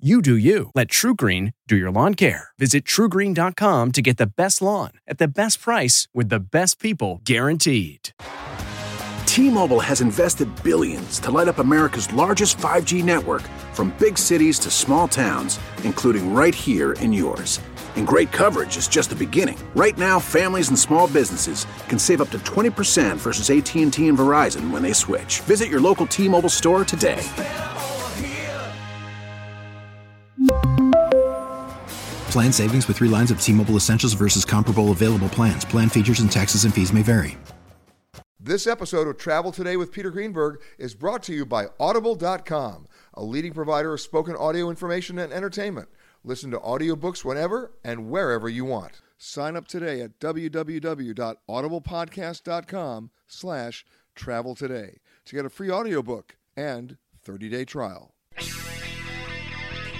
You do you. Let True Green do your lawn care. Visit truegreen.com to get the best lawn at the best price with the best people guaranteed. T-Mobile has invested billions to light up America's largest 5G network from big cities to small towns, including right here in yours. And great coverage is just the beginning. Right now, families and small businesses can save up to 20% versus AT&T and Verizon when they switch. Visit your local T-Mobile store today. Plan savings with 3 lines of T-Mobile Essentials versus comparable available plans. Plan features and taxes and fees may vary. This episode of Travel Today with Peter Greenberg is brought to you by Audible.com, a leading provider of spoken audio information and entertainment. Listen to audiobooks whenever and wherever you want. Sign up today at www.audiblepodcast.com/travel today to get a free audiobook and 30-day trial.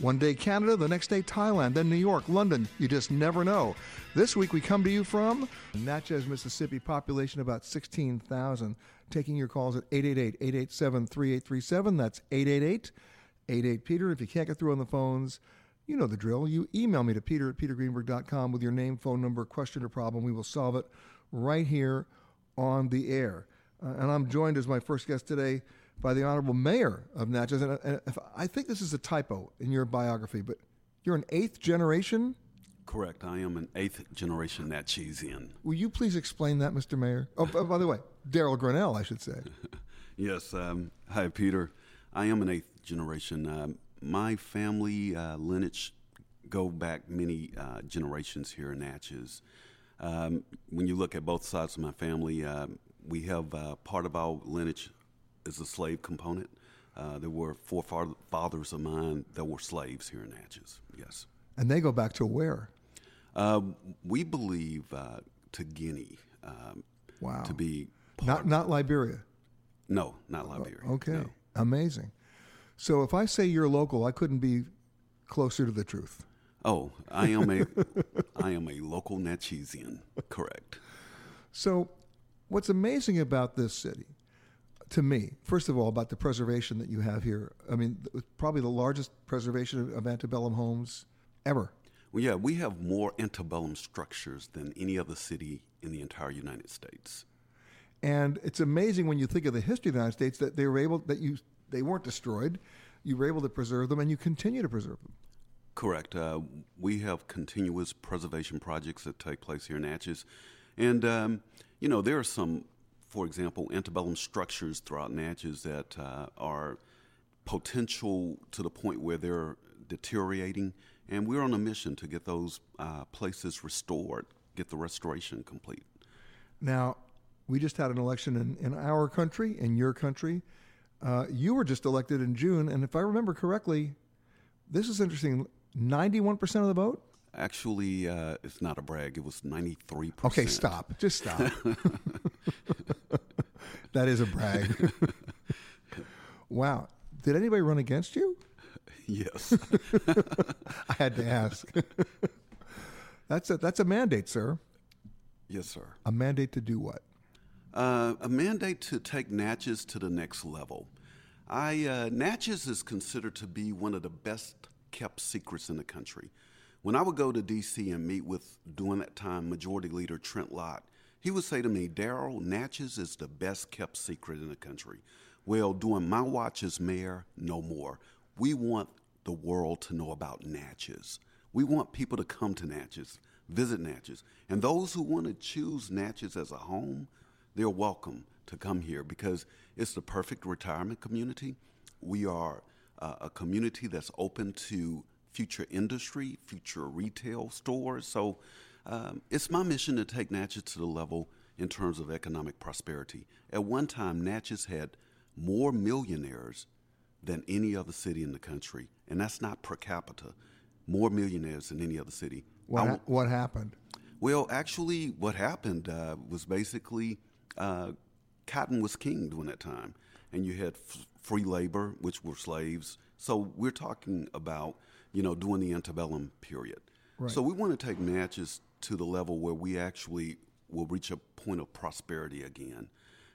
One day Canada, the next day Thailand, then New York, London. You just never know. This week we come to you from Natchez, Mississippi, population about 16,000. Taking your calls at 888-887-3837. That's 888-88-PETER. If you can't get through on the phones, you know the drill. You email me to peter@petergreenberg.com with your name, phone number, question, or problem. We will solve it right here on the air. And I'm joined as my first guest today by the Honorable Mayor of Natchez. And I think this is a typo in your biography, but you're an eighth generation? Correct. I am an eighth generation Natchezian. Will you please explain that, Mr. Mayor? Oh, by the way, Daryl Grinnell, I should say. Yes. Hi, Peter. I am an eighth generation. My family lineage go back many generations here in Natchez. When you look at both sides of my family, we have part of our lineage is a slave component. There were forefathers of mine that were slaves here in Natchez, yes. And they go back to where? We believe to Guinea. Wow. To be part not Liberia? No, not Liberia. Okay, no. Amazing. So if I say you're local, I couldn't be closer to the truth. Oh, I am a local Natchezian, correct. So what's amazing about this city, to me, first of all, about the preservation that you have here. I mean, probably the largest preservation of antebellum homes ever. Well, yeah, we have more antebellum structures than any other city in the entire United States. And it's amazing when you think of the history of the United States that they weren't destroyed. You were able to preserve them, and you continue to preserve them. Correct. We have continuous preservation projects that take place here in Natchez. And, you know, there are some, for example, antebellum structures throughout Natchez that are potential to the point where they're deteriorating. And we're on a mission to get those places restored, get the restoration complete. Now, we just had an election in our country, in your country. You were just elected in June. And if I remember correctly, this is interesting, 91% of the vote? Actually, it's not a brag. It was 93%. Okay, stop. Just stop. That is a brag. Wow. Did anybody run against you? Yes. I had to ask. That's a mandate, sir. Yes, sir. A mandate to do what? A mandate to take Natchez to the next level. Natchez is considered to be one of the best kept secrets in the country. When I would go to D.C. and meet with, during that time, Majority Leader Trent Lott, he would say to me, Daryl, Natchez is the best kept secret in the country. Well, during my watch as mayor, no more. We want the world to know about Natchez. We want people to come to Natchez, visit Natchez. And those who want to choose Natchez as a home, they're welcome to come here because it's the perfect retirement community. We are a community that's open to future industry, future retail stores. So it's my mission to take Natchez to the level in terms of economic prosperity. At one time, Natchez had more millionaires than any other city in the country, and that's not per capita. More millionaires than any other city. What happened? Well, actually, what happened was basically cotton was king during that time, and you had free labor, which were slaves. So we're talking about, you know, during the antebellum period. Right. So we want to take Natchez to the level where we actually will reach a point of prosperity again,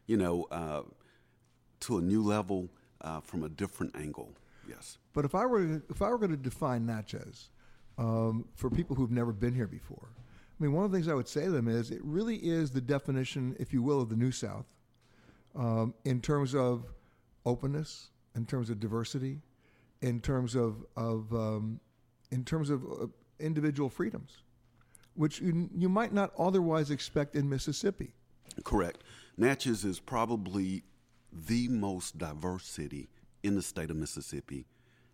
you know, to a new level from a different angle. Yes. But if I were going to define Natchez for people who've never been here before, I mean, one of the things I would say to them is it really is the definition, if you will, of the New South in terms of openness, in terms of diversity, in terms of individual freedoms, which you might not otherwise expect in Mississippi. Correct. Natchez is probably the most diverse city in the state of Mississippi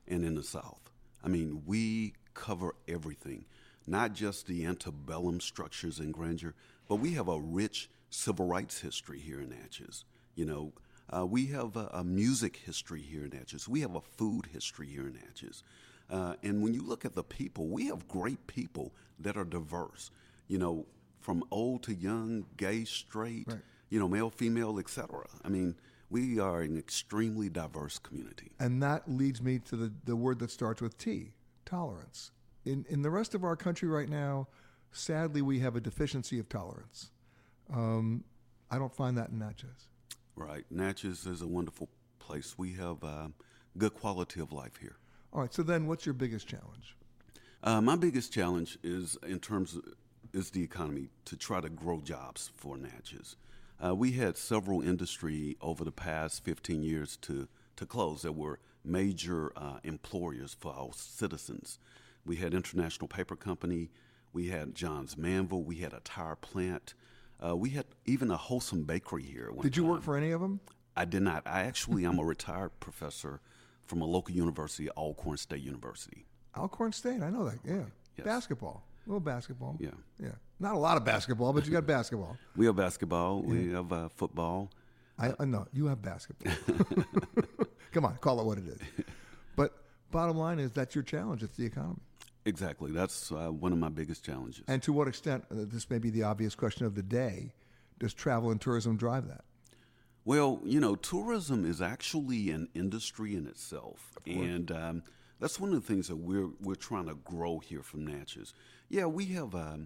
and in the South. I mean, we cover everything, not just the antebellum structures and grandeur, but we have a rich civil rights history here in Natchez. You know, we have a music history here in Natchez. We have a food history here in Natchez. And when you look at the people, we have great people that are diverse, you know, from old to young, gay, straight, right, you know, male, female, et cetera. I mean, we are an extremely diverse community. And that leads me to the word that starts with T, tolerance. In the rest of our country right now, sadly, we have a deficiency of tolerance. I don't find that in Natchez. Right. Natchez is a wonderful place. We have good quality of life here. All right. So then what's your biggest challenge? My biggest challenge is the economy, to try to grow jobs for Natchez. We had several industry over the past 15 years to close that were major employers for our citizens. We had International Paper Company. We had John's Manville. We had a tire plant. We had even a wholesome bakery here. Did you work for any of them? I did not. I actually am a retired professor from a local university, Alcorn State University. Alcorn State? I know that, yeah. Yes. Basketball. A little basketball. Yeah. Yeah. Not a lot of basketball, but you got basketball. We have basketball. Yeah. We have football. No, you have basketball. Come on, call it what it is. But bottom line is that's your challenge. It's the economy. Exactly. That's one of my biggest challenges. And to what extent, this may be the obvious question of the day, does travel and tourism drive that? Well, you know, tourism is actually an industry in itself. And that's one of the things that we're trying to grow here from Natchez. Yeah, we have a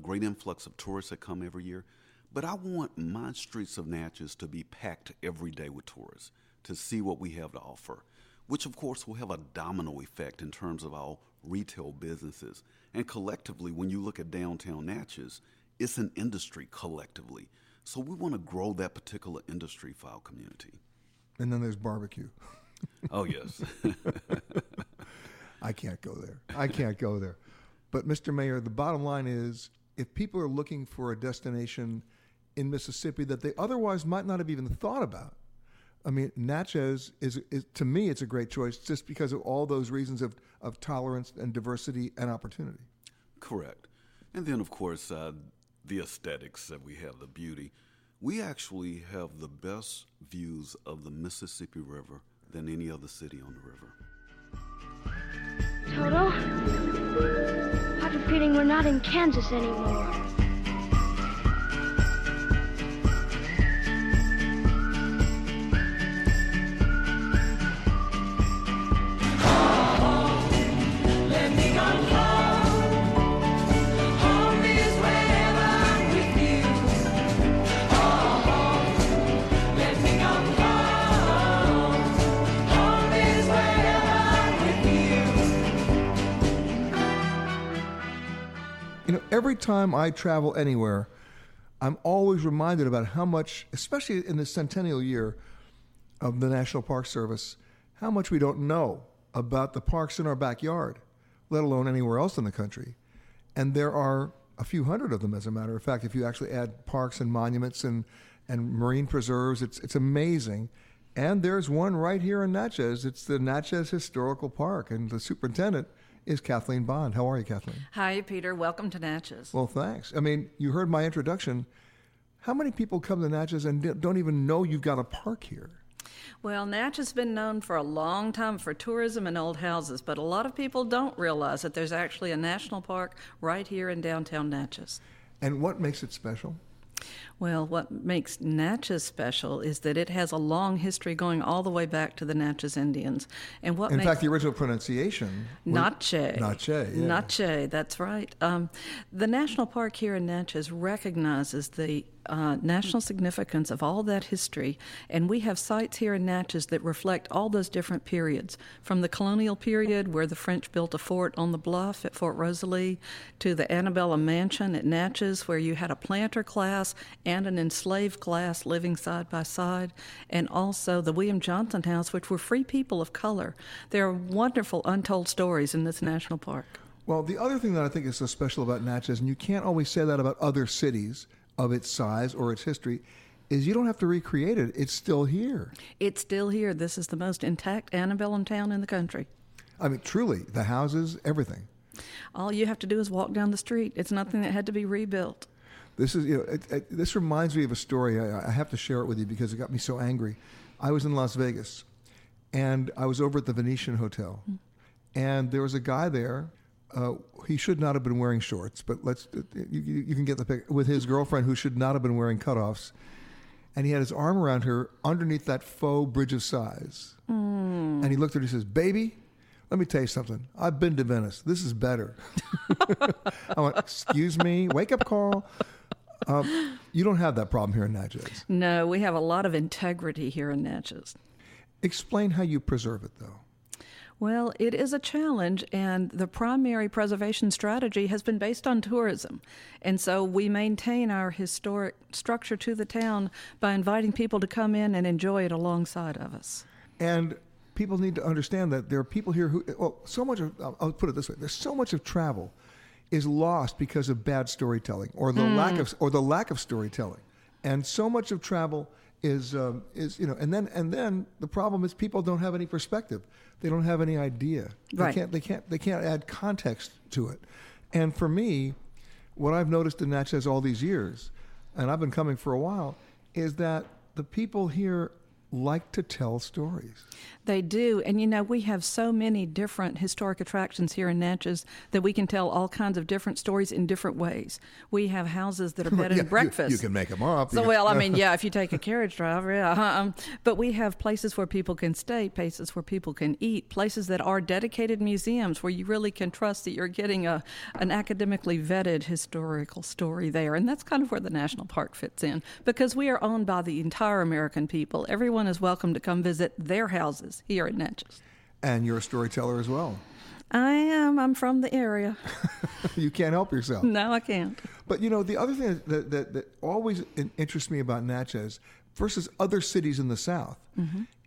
great influx of tourists that come every year, but I want my streets of Natchez to be packed every day with tourists to see what we have to offer, which, of course, will have a domino effect in terms of our retail businesses. And collectively, when you look at downtown Natchez, it's an industry collectively. So we want to grow that particular industry for our community. And then there's barbecue. Oh, yes. I can't go there. But, Mr. Mayor, the bottom line is if people are looking for a destination in Mississippi that they otherwise might not have even thought about, I mean, Natchez is to me, it's a great choice just because of all those reasons of tolerance and diversity and opportunity. Correct. And then, of course, the aesthetics that we have, the beauty. We actually have the best views of the Mississippi River than any other city on the river. Toto, I have a feeling we're not in Kansas anymore. Oh, let me go home. Home is where I'm with you. Oh, let me go home. Home is where I'm with you. You know, every time I travel anywhere, I'm always reminded about how much, especially in the centennial year of the National Park Service, how much we don't know about the parks in our backyard, let alone anywhere else in the country. And there are a few hundred of them, as a matter of fact. If you actually add parks and monuments and marine preserves, it's amazing. And there's one right here in Natchez. It's the Natchez Historical Park, and the superintendent is Kathleen Bond. How are you, Kathleen? Hi, Peter. Welcome to Natchez. Well, thanks. I mean, you heard my introduction. How many people come to Natchez and don't even know you've got a park here? Well, Natchez has been known for a long time for tourism and old houses, but a lot of people don't realize that there's actually a national park right here in downtown Natchez. And what makes it special? Well, what makes Natchez special is that it has a long history going all the way back to the Natchez Indians. And what in fact, the original pronunciation... Natchez. Natchez, yeah. Natchez, that's right. The National Park here in Natchez recognizes the national significance of all that history, and we have sites here in Natchez that reflect all those different periods, from the colonial period where the French built a fort on the bluff at Fort Rosalie, to the Annabella Mansion at Natchez where you had a planter class and an enslaved class living side by side, and also the William Johnson House, which were free people of color. There are wonderful untold stories in this national park. Well, the other thing that I think is so special about Natchez, and you can't always say that about other cities of its size or its history, is you don't have to recreate it. It's still here. It's still here. This is the most intact antebellum town in the country. I mean, truly, the houses, everything. All you have to do is walk down the street. It's nothing that had to be rebuilt. This is, you know, this reminds me of a story. I have to share it with you because it got me so angry. I was in Las Vegas, and I was over at the Venetian Hotel, and there was a guy there. He should not have been wearing shorts, but you can get the picture, with his girlfriend who should not have been wearing cutoffs. And he had his arm around her underneath that faux bridge of sighs. Mm. And he looked at her and he says, "Baby, let me tell you something. I've been to Venice. This is better." I went, "Excuse me, wake up call." You don't have that problem here in Natchez. No, we have a lot of integrity here in Natchez. Explain how you preserve it, though. Well, it is a challenge, and the primary preservation strategy has been based on tourism. And so we maintain our historic structure to the town by inviting people to come in and enjoy it alongside of us. And people need to understand that there are people here who, well, so much of, I'll put it this way, there's so much of travel is lost because of bad storytelling or the lack of storytelling. And so much of travel is you know, and then the problem is people don't have any perspective. They don't have any idea. Right. They can't add context to it. And for me, what I've noticed in Natchez all these years, and I've been coming for a while, is that the people here like to tell stories. They do. And, you know, we have so many different historic attractions here in Natchez that we can tell all kinds of different stories in different ways. We have houses that are bed and breakfast. You can make them up. So, well, I mean, yeah, if you take a carriage driver, yeah. But we have places where people can stay, places where people can eat, places that are dedicated museums where you really can trust that you're getting an academically vetted historical story there. And that's kind of where the National Park fits in, because we are owned by the entire American people. Everyone is welcome to come visit their houses here at Natchez. And you're a storyteller as well. I am. I'm from the area. You can't help yourself. No, I can't. But, you know, the other thing that always interests me about Natchez versus other cities in the South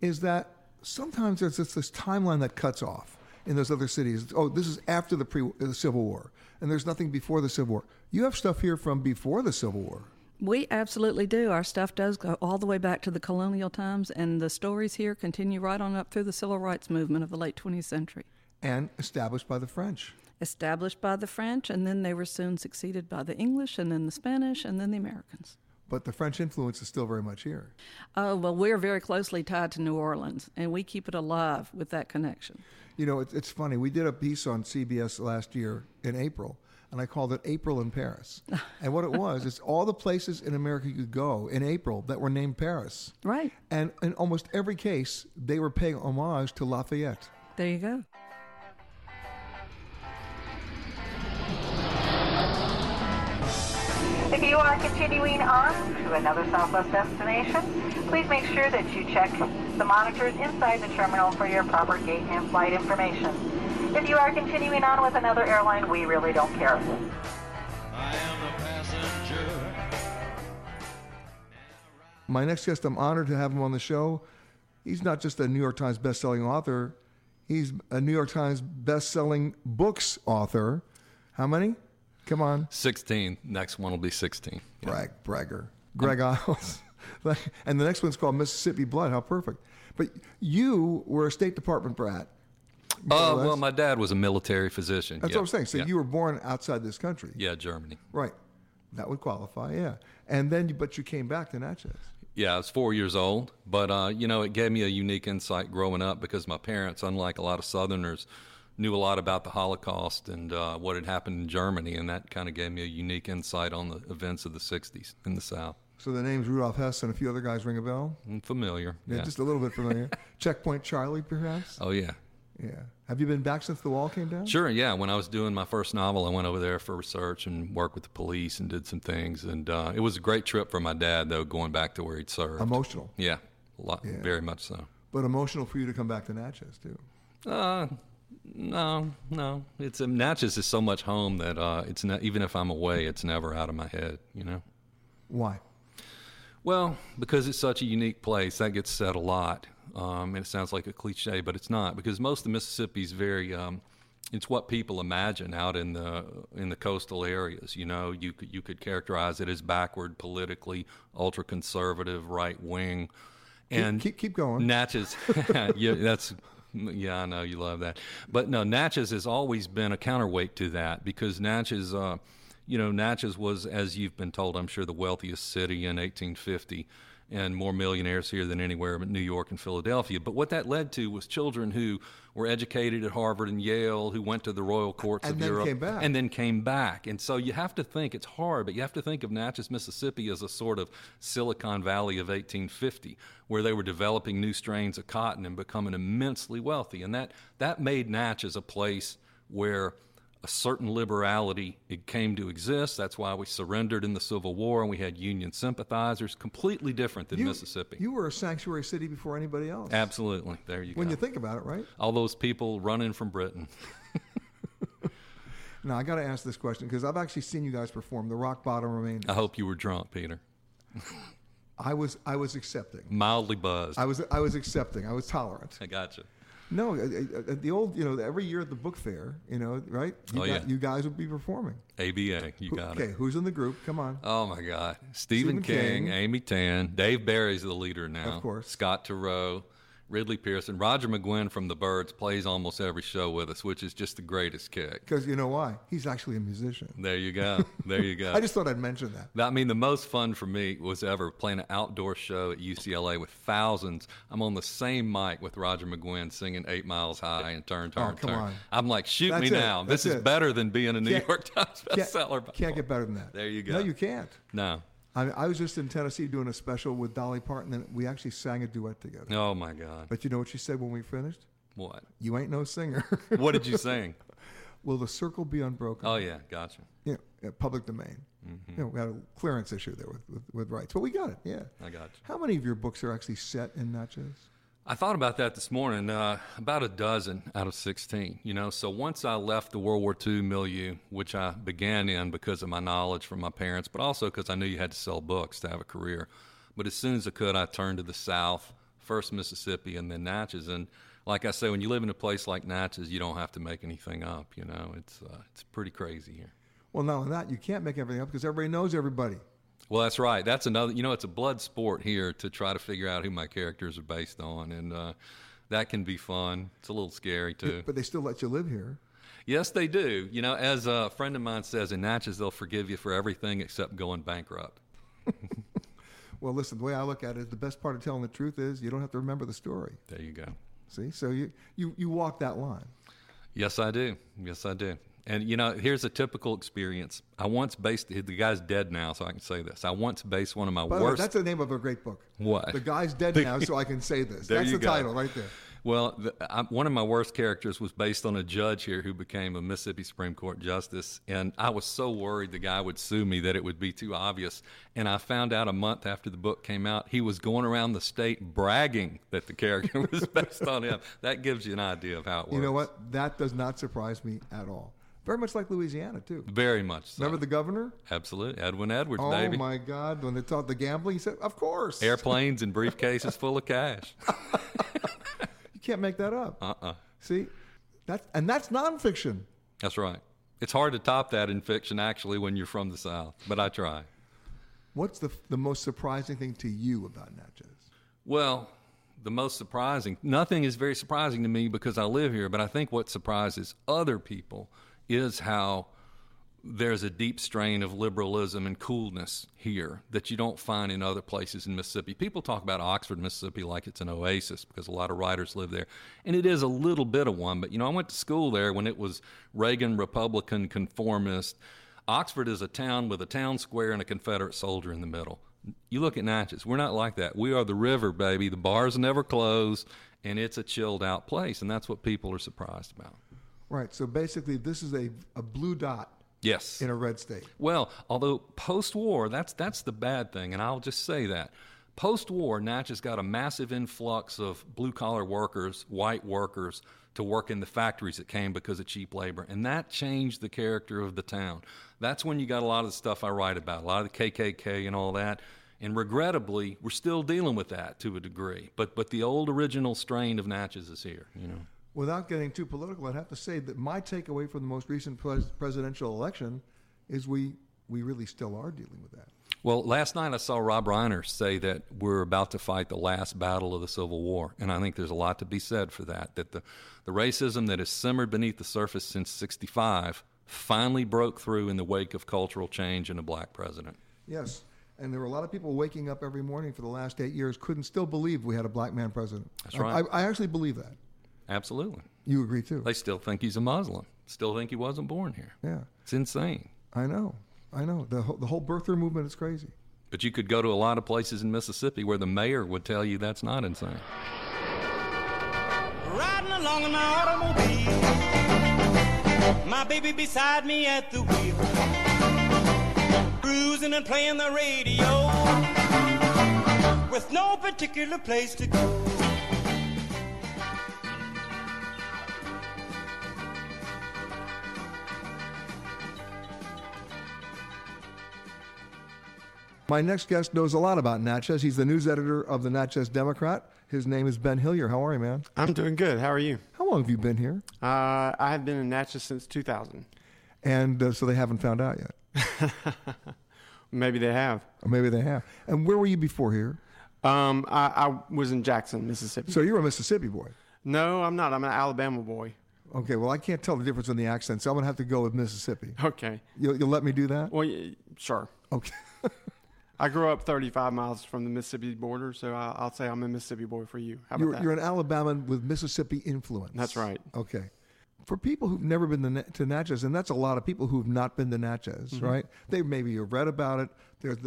is that sometimes there's just this timeline that cuts off in those other cities. Oh, this is after the Civil War, and there's nothing before the Civil War. You have stuff here from before the Civil War. We absolutely do. Our stuff does go all the way back to the colonial times, and the stories here continue right on up through the civil rights movement of the late 20th century. And established by the French. Established by the French, and then they were soon succeeded by the English, and then the Spanish, and then the Americans. But the French influence is still very much here. Oh, well, we're very closely tied to New Orleans, and we keep it alive with that connection. You know, it's funny. We did a piece on CBS last year in April, and I called it April in Paris. And what it was is all the places in America you could go in April that were named Paris. Right. And in almost every case, they were paying homage to Lafayette. There you go. If you are continuing on to another Southwest destination, please make sure that you check the monitors inside the terminal for your proper gate and flight information. If you are continuing on with another airline, we really don't care. My next guest, I'm honored to have him on the show. He's not just a New York Times bestselling author. He's a New York Times bestselling books author. How many? Come on. 16. Next one will be 16. Yeah. Bragger. Greg Isles. And the next one's called Mississippi Blood. How perfect. But you were a State Department brat. Well, my dad was a military physician. That's what I'm saying. So you were born outside this country. Yeah, Germany. Right. That would qualify, yeah. And then, but you came back to Natchez. Yeah, I was 4 years old, but, it gave me a unique insight growing up because my parents, unlike a lot of Southerners, knew a lot about the Holocaust and what had happened in Germany, and that kind of gave me a unique insight on the events of the 60s in the South. So the names Rudolf Hess and a few other guys ring a bell? I'm familiar. Yeah, just a little bit familiar. Checkpoint Charlie, perhaps? Oh, yeah. Yeah. Have you been back since the wall came down? Sure, yeah. When I was doing my first novel, I went over there for research and worked with the police and did some things. And it was a great trip for my dad, though, going back to where he'd served. Emotional. Yeah, a lot, very much so. But emotional for you to come back to Natchez, too. No. Natchez is so much home that it's not, even if I'm away, it's never out of my head, you know? Why? Well, because it's such a unique place. That gets said a lot. And it sounds like a cliche, but it's not, because most of Mississippi is very, it's what people imagine out in the coastal areas. You know, you could characterize it as backward politically, ultra conservative, right wing, and keep going. Natchez, I know you love that, but no, Natchez has always been a counterweight to that, because Natchez, Natchez was, as you've been told, I'm sure, the wealthiest city in 1850. And more millionaires here than anywhere but New York and Philadelphia. But what that led to was children who were educated at Harvard and Yale, who went to the royal courts of Europe, and then came back. And so you have to think, it's hard, but you have to think of Natchez, Mississippi as a sort of Silicon Valley of 1850, where they were developing new strains of cotton and becoming immensely wealthy. And that made Natchez a place where a certain liberality it came to exist. That's why we surrendered in the Civil War, and we had Union sympathizers, completely different than Mississippi. You were a sanctuary city before anybody else. Absolutely. There you go. When you think about it, right? All those people running from Britain. Now, I got to ask this question, because I've actually seen you guys perform the Rock Bottom Remainders. I hope you were drunk, Peter. I was accepting. Mildly buzzed. I was accepting. I was tolerant. I gotcha. No, the old, every year at the book fair, right? You guys would be performing. ABA, you got it. Okay, who's in the group? Come on. Oh, my God. Stephen King, Amy Tan. Dave Barry's the leader now. Of course. Scott Turow, Ridley Pearson. Roger McGuinn from The Byrds plays almost every show with us, which is just the greatest kick. Because you know why? He's actually a musician. There you go. I just thought I'd mention that. I mean, the most fun for me was ever playing an outdoor show at UCLA with thousands. I'm on the same mic with Roger McGuinn singing 8 Miles High and Turn, Turn, Turn. I'm like, shoot me now. This is better than being a New York Times bestseller. Can't get better than that. There you go. No, you can't. No. I was just in Tennessee doing a special with Dolly Parton, and we actually sang a duet together. Oh, my God. But you know what she said when we finished? What? You ain't no singer. What did you sing? Will the circle be unbroken? Oh, yeah. Gotcha. Yeah, public domain. Mm-hmm. We had a clearance issue there with rights, but we got it. Yeah. I got you. How many of your books are actually set in Natchez? I thought about that this morning, about a dozen out of 16, So once I left the World War II milieu, which I began in because of my knowledge from my parents, but also because I knew you had to sell books to have a career. But as soon as I could, I turned to the South, first Mississippi and then Natchez. And like I say, when you live in a place like Natchez, you don't have to make anything up, It's pretty crazy here. Well, not only that, you can't make everything up because everybody knows everybody. Well, that's right. That's another, it's a blood sport here to try to figure out who my characters are based on. And that can be fun. It's a little scary, too. But they still let you live here. Yes, they do. As a friend of mine says, in Natchez, they'll forgive you for everything except going bankrupt. Well, listen, the way I look at it is the best part of telling the truth is you don't have to remember the story. There you go. See? So you walk that line. Yes, I do. And, here's a typical experience. I once based... The guy's dead now, so I can say this. I once based one of my worst... By the way, that's the name of a great book. What? The guy's dead now, so I can say this. That's the title right there. Well, one of my worst characters was based on a judge here who became a Mississippi Supreme Court justice, and I was so worried the guy would sue me that it would be too obvious. And I found out a month after the book came out, he was going around the state bragging that the character was based on him. That gives you an idea of how it works. You know what? That does not surprise me at all. Very much like Louisiana, too. Very much so. Remember the governor? Absolutely. Edwin Edwards, oh, baby. Oh, my God. When they taught the gambling, he said, of course. Airplanes and briefcases full of cash. You can't make that up. Uh-uh. See? That's nonfiction. That's right. It's hard to top that in fiction, actually, when you're from the South, but I try. What's the most surprising thing to you about Natchez? Well, the most surprising, nothing is very surprising to me because I live here, but I think what surprises other people is how there's a deep strain of liberalism and coolness here that you don't find in other places in Mississippi. People talk about Oxford, Mississippi like it's an oasis because a lot of writers live there. And it is a little bit of one, but, you know, I went to school there when it was Reagan Republican conformist. Oxford is a town with a town square and a Confederate soldier in the middle. You look at Natchez, we're not like that. We are the river, baby. The bars never close, and it's a chilled-out place, and that's what people are surprised about. Right, so basically this is a blue dot. Yes. In a red state. Well, although post-war, that's the bad thing, and I'll just say that. Post-war, Natchez got a massive influx of blue-collar workers, white workers, to work in the factories that came because of cheap labor, and that changed the character of the town. That's when you got a lot of the stuff I write about, a lot of the KKK and all that, and regrettably, we're still dealing with that to a degree, but the old original strain of Natchez is here, you know. Without getting too political, I'd have to say that my takeaway from the most recent presidential election is we really still are dealing with that. Well, last night I saw Rob Reiner say that we're about to fight the last battle of the Civil War, and I think there's a lot to be said for that, that the racism that has simmered beneath the surface since 1965 finally broke through in the wake of cultural change and a black president. Yes, and there were a lot of people waking up every morning for the last 8 years couldn't still believe we had a black man president. That's right. I actually believe that. Absolutely. You agree, too. They still think he's a Muslim. Still think he wasn't born here. Yeah. It's insane. I know. The whole birther movement is crazy. But you could go to a lot of places in Mississippi where the mayor would tell you that's not insane. Riding along in my automobile, my baby beside me at the wheel, cruising and playing the radio, with no particular place to go. My next guest knows a lot about Natchez. He's the news editor of the Natchez Democrat. His name is Ben Hillier. How are you, man? I'm doing good. How are you? How long have you been here? I have been in Natchez since 2000. And so they haven't found out yet? Maybe they have. Or maybe they have. And where were you before here? I was in Jackson, Mississippi. So you're a Mississippi boy? No, I'm not. I'm an Alabama boy. Okay, well, I can't tell the difference in the accent, so I'm going to have to go with Mississippi. Okay. You'll let me do that? Well, sure. Okay. I grew up 35 miles from the Mississippi border, so I'll say I'm a Mississippi boy for you. How about that? You're an Alabaman with Mississippi influence. That's right. Okay. For people who've never been to Natchez, and that's a lot of people who've not been to Natchez, mm-hmm. right? They maybe have read about it.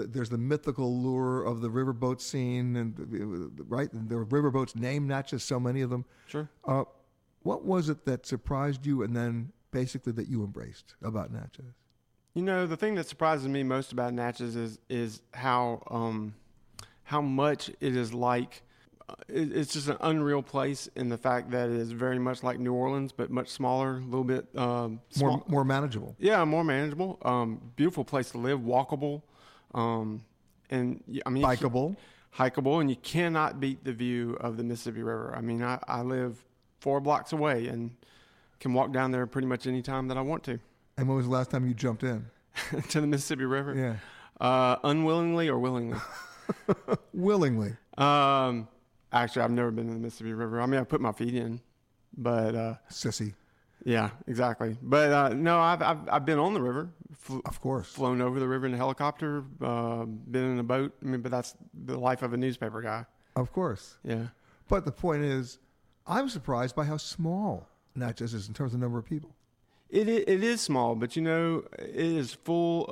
There's the mythical lure of the riverboat scene, and right? There are riverboats named Natchez, so many of them. Sure. What was it that surprised you and then basically that you embraced about Natchez? You know, the thing that surprises me most about Natchez is how much it is like. It's just an unreal place in the fact that it is very much like New Orleans, but much smaller, a little bit more manageable. Yeah, more manageable. Beautiful place to live, walkable, and I mean hikeable, and you cannot beat the view of the Mississippi River. I mean, I live 4 blocks away and can walk down there pretty much any time that I want to. And when was the last time you jumped in? To the Mississippi River? Yeah. Unwillingly or willingly? Willingly. Actually, I've never been to the Mississippi River. I mean, I put my feet in, but... Sissy. Yeah, exactly. But no, I've been on the river. Of course. Flown over the river in a helicopter, been in a boat. I mean, but that's the life of a newspaper guy. Of course. Yeah. But the point is, I'm surprised by how small Natchez is in terms of number of people. It is small, but, you know, it is full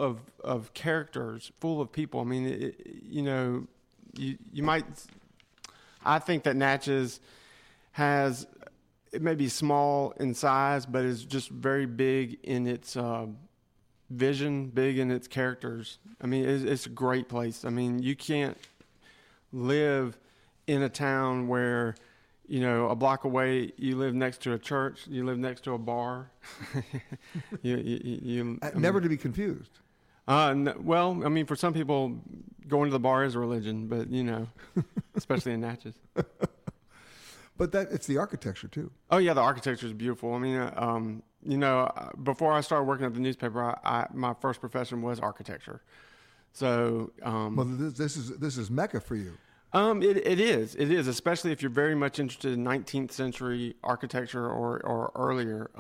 of characters, full of people. I mean, you know, you might... I think that Natchez has... It may be small in size, but it's just very big in its vision, big in its characters. I mean, it's a great place. I mean, you can't live in a town where... you know, a block away, you live next to a church, you live next to a bar. Never to be confused. Well, I mean, for some people, going to the bar is a religion, but, you know, especially in Natchez. But that it's the architecture, too. Oh, yeah, the architecture is beautiful. I mean, you know, before I started working at the newspaper, my first profession was architecture. So, well, this is Mecca for you. It is, especially if you're very much interested in 19th century architecture or earlier.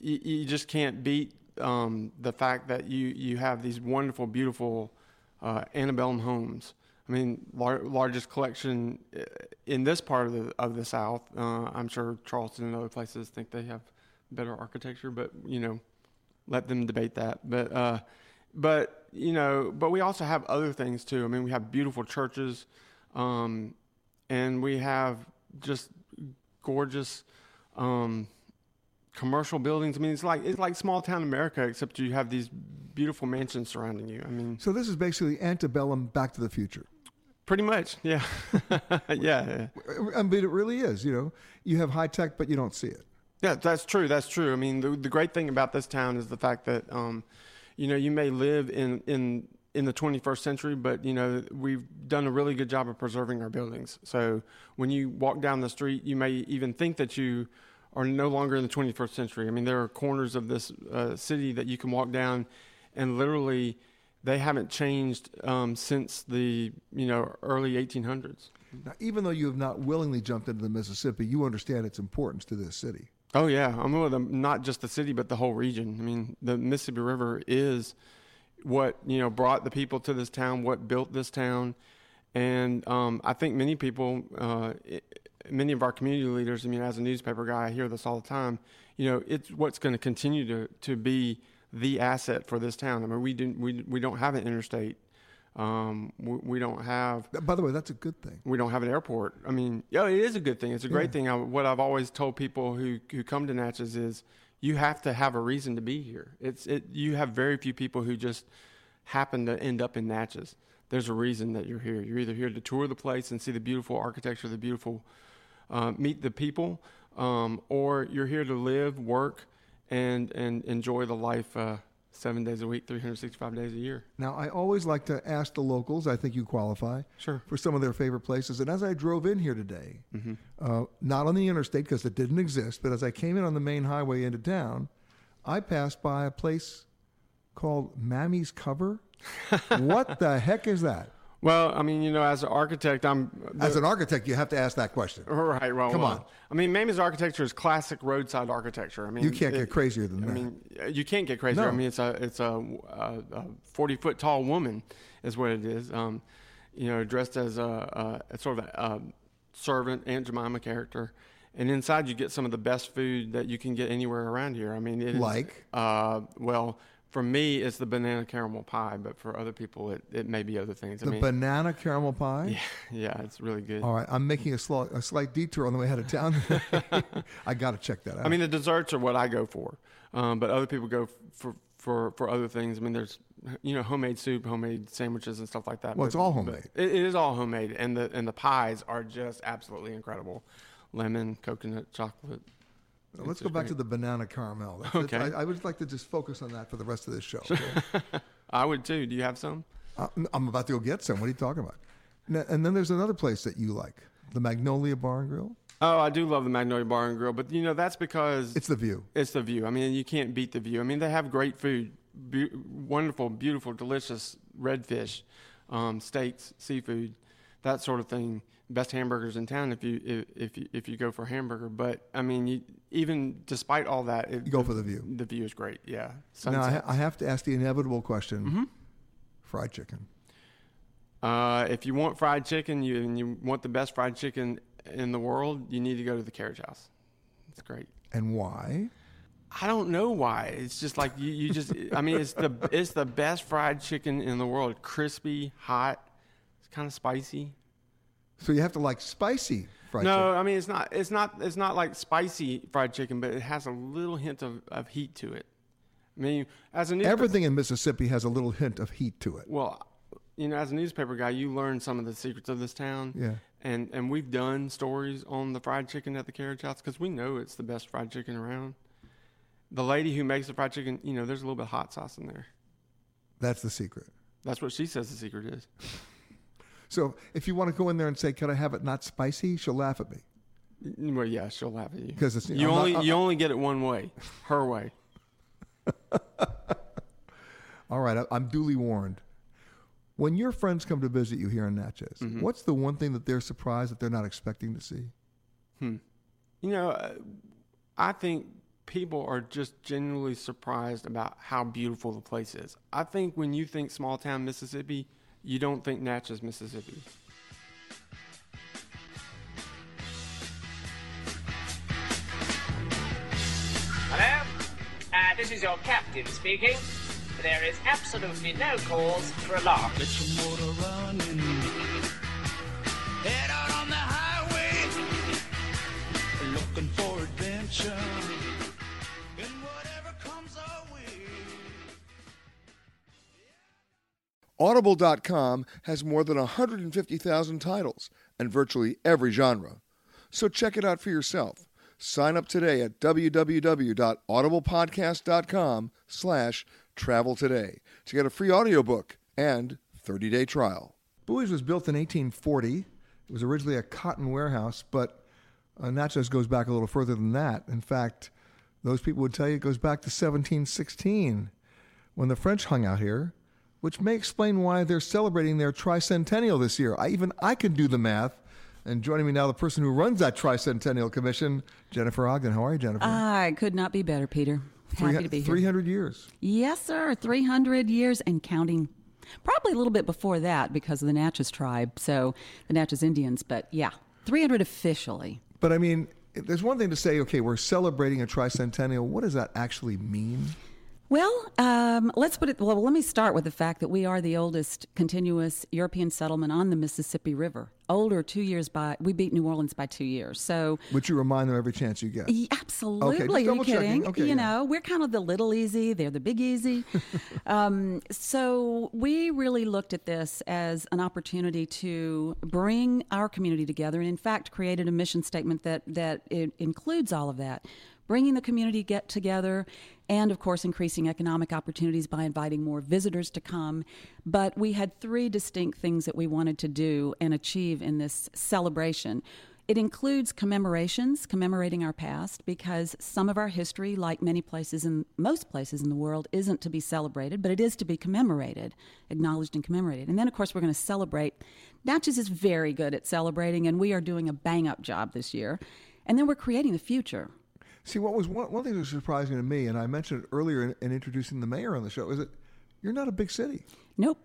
You just can't beat the fact that you have these wonderful, beautiful antebellum homes. I mean, largest collection in this part of the South. I'm sure Charleston and other places think they have better architecture, but you know, let them debate that. But you know, but we also have other things too. I mean, we have beautiful churches, and we have just gorgeous commercial buildings. I mean, it's like small town America, except you have these beautiful mansions surrounding you. I mean, so this is basically antebellum Back to the Future. Pretty much, yeah. Yeah. I mean, it really is, you know. You have high tech, but you don't see it. Yeah, that's true. I mean, the great thing about this town is the fact that, you know, you may live in the 21st century, but, you know, we've done a really good job of preserving our buildings. So when you walk down the street, you may even think that you are no longer in the 21st century. I mean, there are corners of this city that you can walk down, and literally, they haven't changed since the, you know, early 1800s. Now, even though you have not willingly jumped into the Mississippi, you understand its importance to this city. Oh, yeah. I mean, not just the city, but the whole region. I mean, the Mississippi River is what, you know, brought the people to this town, what built this town. And I think many people, many of our community leaders, I mean, as a newspaper guy, I hear this all the time, you know, it's what's going to continue to be the asset for this town. I mean, we don't have an interstate. We don't have. By the way, that's a good thing. We don't have an airport. I mean, yeah, it is a good thing. It's a great thing. What I've always told people who come to Natchez is, you have to have a reason to be here. You have very few people who just happen to end up in Natchez. There's a reason that you're here. You're either here to tour the place and see the beautiful architecture, the beautiful, meet the people, or you're here to live, work, and enjoy the life 7 days a week, 365 days a year. Now, I always like to ask the locals, I think you qualify, sure, for some of their favorite places. And as I drove in here today, not on the interstate because it didn't exist, but as I came in on the main highway into town, I passed by a place called Mammy's Cover. What the heck is that? Well, I mean, you know, as an architect, as an architect, you have to ask that question. Right. Well, come on. I mean, Mammy's architecture is classic roadside architecture. I mean, you can't get crazier than that. I mean, you can't get crazier. No. I mean, it's a 40-foot tall woman, is what it is. You know, dressed as a sort of a servant Aunt Jemima character, and inside you get some of the best food that you can get anywhere around here. I mean, it is like well. For me, it's the banana caramel pie, but for other people, it may be other things. I mean, banana caramel pie? Yeah, it's really good. All right, I'm making a slight detour on the way out of town. I got to check that out. I mean, the desserts are what I go for, but other people go for other things. I mean, there's, you know, homemade soup, homemade sandwiches, and stuff like that. Well, it's all homemade. It is all homemade, and the pies are just absolutely incredible. Lemon, coconut, chocolate. Let's go back to the banana caramel. Okay. I would like to just focus on that for the rest of this show. Sure. I would too. Do you have some? I'm about to go get some. What are you talking about? Now, and then there's another place that you like, the Magnolia Bar and Grill. Oh, I do love the Magnolia Bar and Grill, but you know, that's because it's the view. It's the view. I mean, you can't beat the view. I mean, they have great food, wonderful, beautiful, delicious redfish, steaks, seafood, that sort of thing. Best hamburgers in town if you go for a hamburger, but I mean, even despite all that, you go for the view. The view is great, yeah. Sunsets. Now I have to ask the inevitable question: fried chicken. If you want fried chicken, you want the best fried chicken in the world, you need to go to the Carriage House. It's great. And why? I don't know why. It's just like you just. I mean, it's the best fried chicken in the world. Crispy, hot. It's kind of spicy. So you have to like spicy fried chicken. No, I mean, it's not like spicy fried chicken, but it has a little hint of heat to it. I mean, as a everything in Mississippi has a little hint of heat to it. Well, you know, as a newspaper guy, you learn some of the secrets of this town. Yeah. And we've done stories on the fried chicken at the Carriage House because we know it's the best fried chicken around. The lady who makes the fried chicken, you know, there's a little bit of hot sauce in there. That's the secret. That's what she says the secret is. So if you want to go in there and say, "Can I have it not spicy?" she'll laugh at me. Well, yeah, she'll laugh at you because it's you only get it one way, her way. All right, I'm duly warned. When your friends come to visit you here in Natchez, mm-hmm. what's the one thing that they're surprised that they're not expecting to see? You know, I think people are just genuinely surprised about how beautiful the place is. I think when you think small town Mississippi, you don't think Natchez, Mississippi. Hello? This is your captain speaking. There is absolutely no cause for alarm. Let your motor run in. Head out on the highway, looking for adventure, and whatever comes our way. Audible.com has more than 150,000 titles and virtually every genre. So check it out for yourself. Sign up today at www.audiblepodcast.com/travel today to get a free audiobook and 30-day trial. Bowie's was built in 1840. It was originally a cotton warehouse, but Natchez goes back a little further than that. In fact, those people would tell you it goes back to 1716 when the French hung out here, which may explain why they're celebrating their tricentennial this year. I can do the math. And joining me now, the person who runs that Tricentennial Commission, Jennifer Ogden. How are you, Jennifer? I could not be better, Peter. Happy to be here. 300 years. Yes, sir. 300 years and counting. Probably a little bit before that because of the Natchez tribe, so the Natchez Indians. But, yeah, 300 officially. But, I mean, there's one thing to say, okay, we're celebrating a tricentennial. What does that actually mean? Well, let me start with the fact that we are the oldest continuous European settlement on the Mississippi River. Older 2 years by, we beat New Orleans by 2 years. So, which you remind them every chance you get. Absolutely. Okay, are you kidding? Okay, you know, we're kind of the little easy. They're the big easy. So we really looked at this as an opportunity to bring our community together and in fact created a mission statement that it includes all of that. Bringing the community together and, of course, increasing economic opportunities by inviting more visitors to come. But we had three distinct things that we wanted to do and achieve in this celebration. It includes commemorations, commemorating our past, because some of our history, like many places in most places in the world, isn't to be celebrated, but it is to be commemorated, acknowledged and commemorated. And then, of course, we're going to celebrate. Natchez is very good at celebrating, and we are doing a bang-up job this year. And then we're creating the future. See, what was one thing that was surprising to me, and I mentioned it earlier in introducing the mayor on the show, is that you're not a big city. Nope.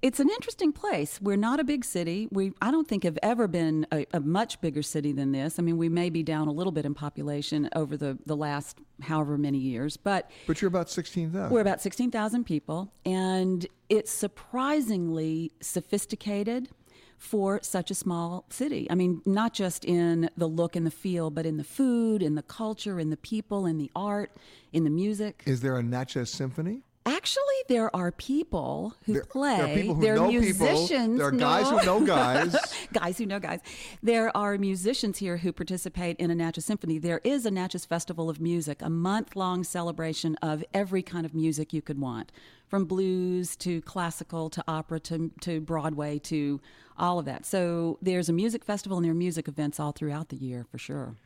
It's an interesting place. We're not a big city. I don't think have ever been a much bigger city than this. I mean, we may be down a little bit in population over the last however many years. But you're about 16,000. We're about 16,000 people, and it's surprisingly sophisticated for such a small city. I mean, not just in the look and the feel, but in the food, in the culture, in the people, in the art, in the music. Is there a Natchez Symphony? Actually, there are people who play. There are people who know musicians. People. There are guys who know guys. Guys who know guys. There are musicians here who participate in a Natchez Symphony. There is a Natchez Festival of Music, a month-long celebration of every kind of music you could want, from blues to classical to opera to Broadway to all of that. So there's a music festival and there are music events all throughout the year for sure.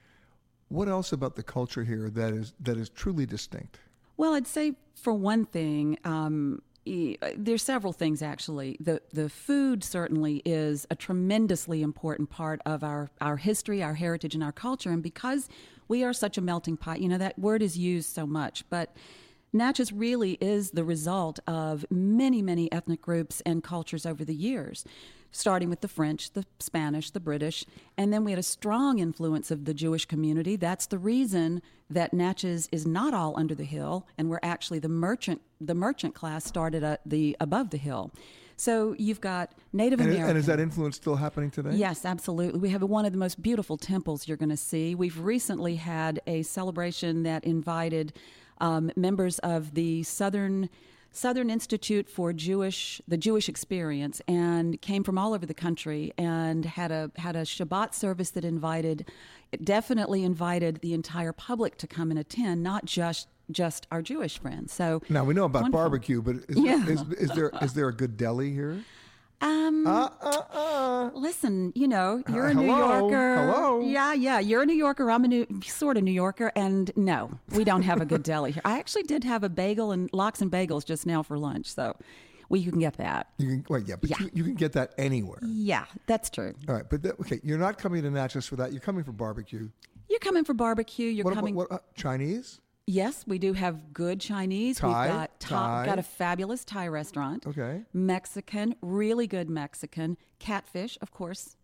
What else about the culture here that is truly distinct? Well, I'd say for one thing, there's several things actually. The food certainly is a tremendously important part of our history, our heritage, and our culture. And because we are such a melting pot, you know, that word is used so much. But Natchez really is the result of many, many ethnic groups and cultures over the years, starting with the French, the Spanish, the British, and then we had a strong influence of the Jewish community. That's the reason that Natchez is not all under the hill, and we're actually the merchant class started at the above the hill. So you've got Native American. And is that influence still happening today? Yes, absolutely. We have one of the most beautiful temples you're going to see. We've recently had a celebration that invited members of the Southern Southern Institute for the Jewish Experience, and came from all over the country, and had a Shabbat service that definitely invited the entire public to come and attend, not just our Jewish friends. So now we know about wonderful barbecue, but is there a good deli here? Listen, you know, you're a New Yorker. Hello. Yeah. You're a New Yorker. I'm sort of New Yorker. And no, we don't have a good deli here. I actually did have a bagel and lox and bagels just now for lunch. So you can get that. You can get that anywhere. Yeah, that's true. All right. But you're not coming to Natchez for that. You're coming for barbecue. What, Chinese? Yes, we do have good Chinese. We've got a fabulous Thai restaurant. Okay. Mexican, really good Mexican. Catfish, of course,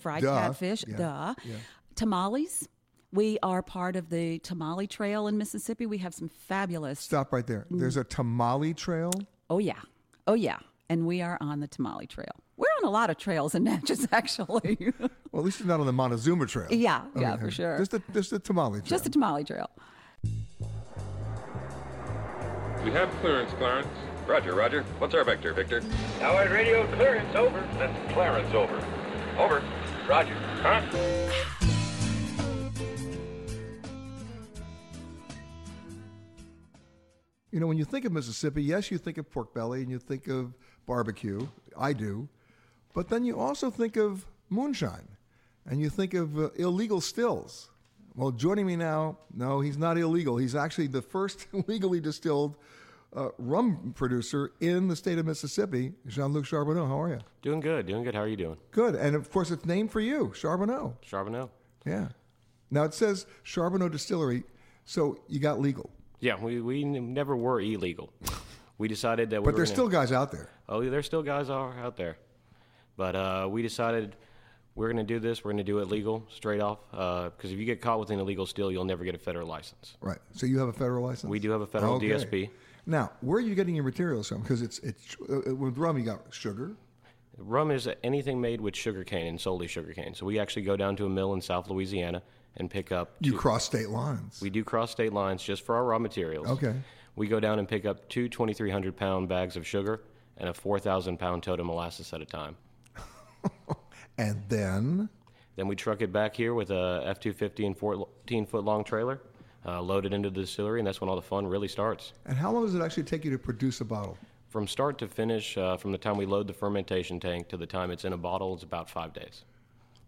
fried catfish. Yeah. Duh. Yeah. Tamales. We are part of the Tamale Trail in Mississippi. We have some fabulous. Stop right there. There's a Tamale Trail? Oh, yeah. And we are on the Tamale Trail. We're on a lot of trails in Natchez, actually. Well, at least you're not on the Montezuma Trail. Yeah, for sure. Just the Tamale Trail. Just the Tamale Trail. We have clearance, Clarence. Roger. What's our vector, Victor? Howard radio clearance, over. That's Clarence, over. Over. Roger. Huh? You know, when you think of Mississippi, yes, you think of pork belly and you think of barbecue. I do. But then you also think of moonshine. And you think of illegal stills. Well, joining me now, no, he's not illegal. He's actually the first legally distilled rum producer in the state of Mississippi, Jean-Luc Charbonneau. How are you? Doing good. How are you doing? Good. And, of course, it's named for you, Charbonneau. Yeah. Now, it says Charbonneau Distillery, so you got legal. Yeah, we never were illegal. We decided that we were... But there's still guys out there. Oh, there's still guys out there. But we decided... We're going to do this. We're going to do it legal, straight off, because if you get caught with an illegal still, you'll never get a federal license. Right. So you have a federal license? We do have a federal DSP. Now, where are you getting your materials from? Because it's with rum, you got sugar? Rum is anything made with sugar cane and solely sugar cane. So we actually go down to a mill in South Louisiana and pick up... You cross state lines. We do cross state lines just for our raw materials. Okay. We go down and pick up two 2,300-pound bags of sugar and a 4,000-pound tote of molasses at a time. And then? Then we truck it back here with a F-250 and 14-foot-long trailer, loaded into the distillery, and that's when all the fun really starts. And how long does it actually take you to produce a bottle? From start to finish, from the time we load the fermentation tank to the time it's in a bottle, it's about 5 days.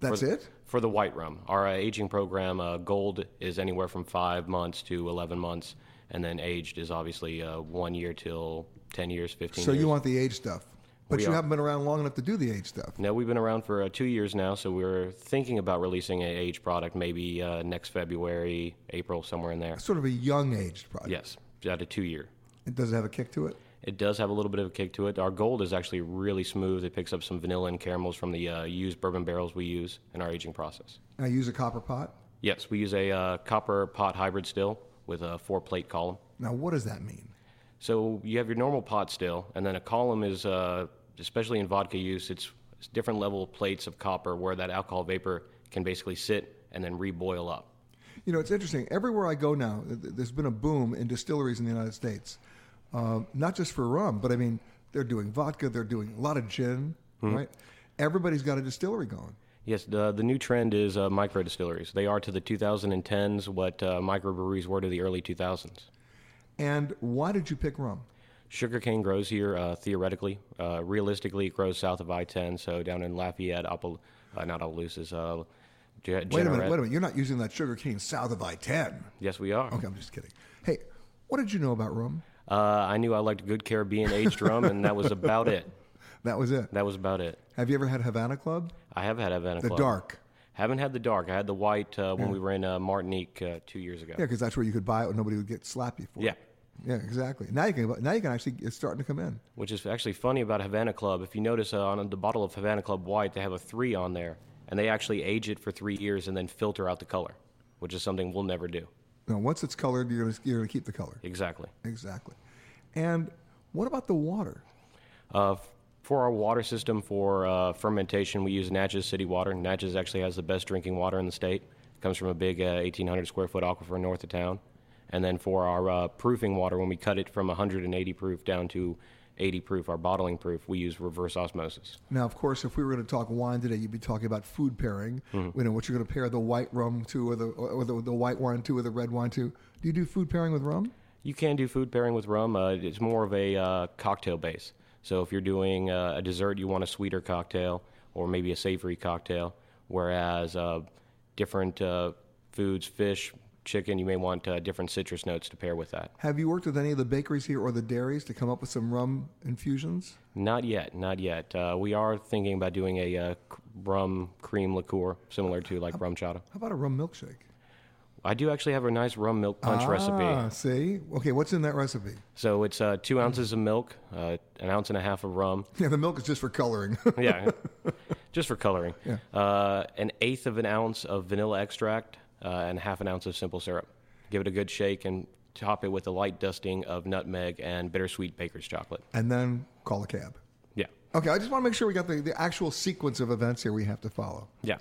That's it? For the white rum. Our aging program, gold, is anywhere from 5 months to 11 months, and then aged is obviously 1 year till 10 years, 15 years. So you want the aged stuff? But you haven't been around long enough to do the age stuff. No, we've been around for 2 years now, so we're thinking about releasing an age product maybe next February, April, somewhere in there. Sort of a young aged product. Yes, out of 2 years. It doesn't have a kick to it? It does have a little bit of a kick to it. Our gold is actually really smooth. It picks up some vanilla and caramels from the used bourbon barrels we use in our aging process. And I use a copper pot? Yes, we use a copper pot hybrid still with a 4-plate column. Now, what does that mean? So you have your normal pot still, and then a column is... especially in vodka use, it's different level plates of copper where that alcohol vapor can basically sit and then reboil up. You know, it's interesting. Everywhere I go now, there's been a boom in distilleries in the United States, not just for rum, but I mean, they're doing vodka, they're doing a lot of gin, right? Everybody's got a distillery going. Yes, the new trend is micro distilleries. They are to the 2010s what microbreweries were to the early 2000s. And why did you pick rum? Sugarcane grows here, theoretically. Realistically, it grows south of I-10, so down in Lafayette, not Opelousas. Wait a minute. You're not using that sugarcane south of I-10. Yes, we are. Okay, I'm just kidding. Hey, what did you know about rum? I knew I liked good Caribbean aged rum, and that was about it. Have you ever had Havana Club? I have had Havana Club. The dark. Haven't had the dark. I had the white when we were in Martinique 2 years ago. Yeah, because that's where you could buy it and nobody would get slappy for it. Yeah, exactly. Now you can actually, it's starting to come in. Which is actually funny about Havana Club. If you notice on the bottle of Havana Club White, they have a 3 on there, and they actually age it for 3 years and then filter out the color, which is something we'll never do. Now, once it's colored, you're going to keep the color. Exactly. And what about the water? For our water system for fermentation, we use Natchez City water. Natchez actually has the best drinking water in the state. It comes from a big 1,800-square-foot aquifer north of town. And then for our proofing water, when we cut it from 180 proof down to 80 proof, our bottling proof, we use reverse osmosis. Now, of course, if we were going to talk wine today, you'd be talking about food pairing. Mm-hmm. You know, what you're going to pair the white rum to, or the white wine to, or the red wine to. Do you do food pairing with rum? You can do food pairing with rum. It's more of a cocktail base. So if you're doing a dessert, you want a sweeter cocktail or maybe a savory cocktail, whereas different foods, fish, chicken, you may want different citrus notes to pair with that. Have you worked with any of the bakeries here or the dairies to come up with some rum infusions? Not yet. We are thinking about doing a rum cream liqueur, similar to like rum chata. How about a rum milkshake? I do actually have a nice rum milk punch recipe. Ah, see? Okay, what's in that recipe? So it's 2 ounces of milk, 1.5 ounces of rum. Yeah, the milk is just for coloring. Yeah, just for coloring. Yeah. 1/8 ounce of vanilla extract, and 1/2 ounce of simple syrup. Give it a good shake and top it with a light dusting of nutmeg and bittersweet baker's chocolate. And then call a cab. Yeah. Okay, I just want to make sure we got the actual sequence of events here we have to follow. Yeah.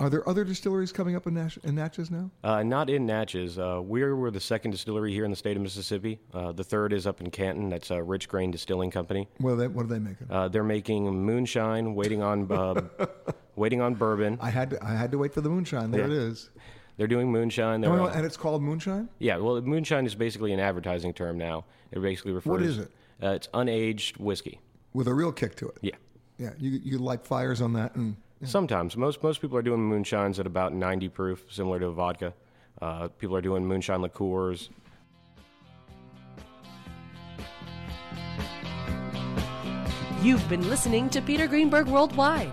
Are there other distilleries coming up in Natchez now? Not in Natchez. We were the second distillery here in the state of Mississippi. The third is up in Canton. That's a Rich Grain Distilling Company. What are they making? They're making moonshine, waiting on bourbon. I had to wait for the moonshine. There it is. They're doing moonshine. And it's called moonshine? Yeah. Well, moonshine is basically an advertising term now. It basically refers. What is it? It's unaged whiskey with a real kick to it. Yeah. Yeah. You light fires on that and. Yeah. Sometimes. Most people are doing moonshines at about 90 proof, similar to a vodka. People are doing moonshine liqueurs. You've been listening to Peter Greenberg Worldwide.